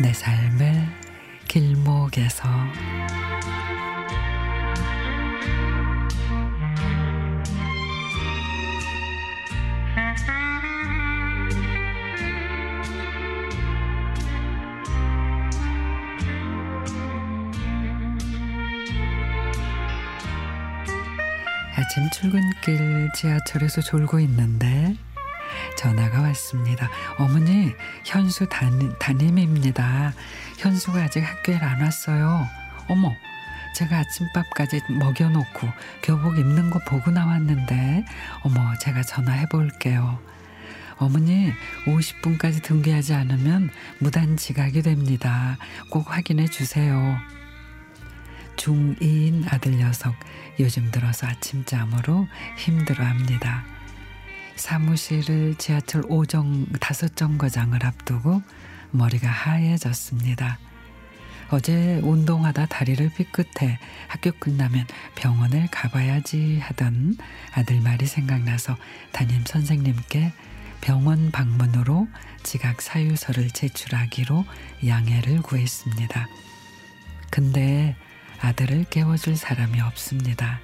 내 삶을 길목에서 아침 출근길 지하철에서 졸고 있는데 전화가 왔습니다. 어머니, 현수 담임입니다. 현수가 아직 학교에 안 왔어요. 어머, 제가 아침밥까지 먹여놓고 교복 입는 거 보고 나왔는데, 어머, 제가 전화해볼게요. 어머니, 50분까지 등교하지 않으면 무단 지각이 됩니다. 꼭 확인해 주세요. 중2인 아들 녀석, 요즘 들어서 아침잠으로 힘들어합니다. 사무실을 지하철 5 정거장을 앞두고 머리가 하얘졌습니다. 어제 운동하다 다리를 삐끗해 학교 끝나면 병원을 가봐야지 하던 아들 말이 생각나서 담임 선생님께 병원 방문으로 지각 사유서를 제출하기로 양해를 구했습니다. 근데 아들을 깨워줄 사람이 없습니다.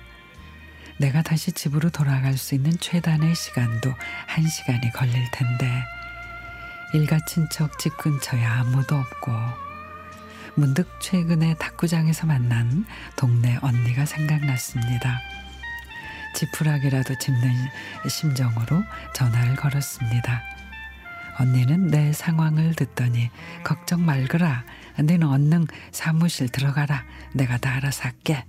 내가 다시 집으로 돌아갈 수 있는 최단의 시간도 1시간이 걸릴 텐데, 일가 친척 집 근처에 아무도 없고, 문득 최근에 탁구장에서 만난 동네 언니가 생각났습니다. 지푸라기라도 짚는 심정으로 전화를 걸었습니다. 언니는 내 상황을 듣더니 걱정 말거라. 너는 얼른 사무실 들어가라. 내가 다 알아서 할게.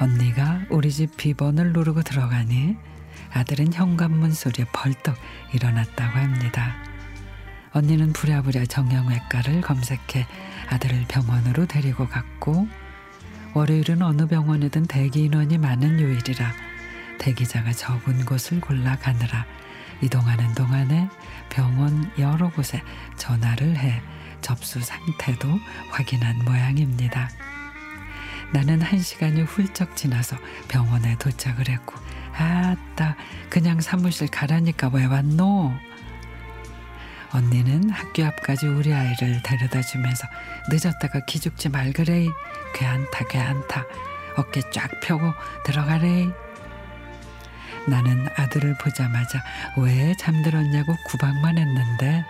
언니가 우리 집 비번을 누르고 들어가니 아들은 현관문 소리에 벌떡 일어났다고 합니다. 언니는 부랴부랴 정형외과를 검색해 아들을 병원으로 데리고 갔고, 월요일은 어느 병원이든 대기 인원이 많은 요일이라 대기자가 적은 곳을 골라 가느라 이동하는 동안에 병원 여러 곳에 전화를 해 접수 상태도 확인한 모양입니다. 나는 1시간이 훌쩍 지나서 병원에 도착을 했고, 아따, 그냥 사무실 가라니까 왜 왔노? 언니는 학교 앞까지 우리 아이를 데려다주면서 늦었다가 기죽지 말그레이, 괜찮다, 어깨 쫙 펴고 들어가레이. 나는 아들을 보자마자 왜 잠들었냐고 구박만 했는데,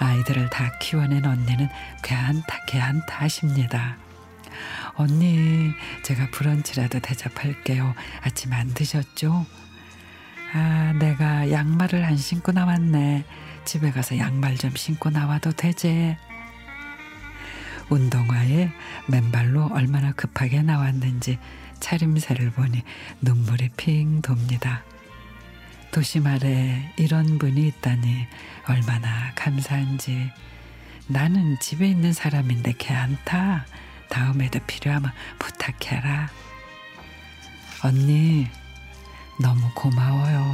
아이들을 다 키워낸 언니는 괜찮다 하십니다. 언니, 제가 브런치라도 대접할게요. 아침 안 드셨죠? 아, 내가 양말을 안 신고 나왔네. 집에 가서 양말 좀 신고 나와도 되지? 운동화에 맨발로 얼마나 급하게 나왔는지 차림새를 보니 눈물이 핑 돕니다. 도심 아래 이런 분이 있다니 얼마나 감사한지. 나는 집에 있는 사람인데 괜찮다. 다음에도 필요하면 부탁해라. 언니, 너무 고마워요.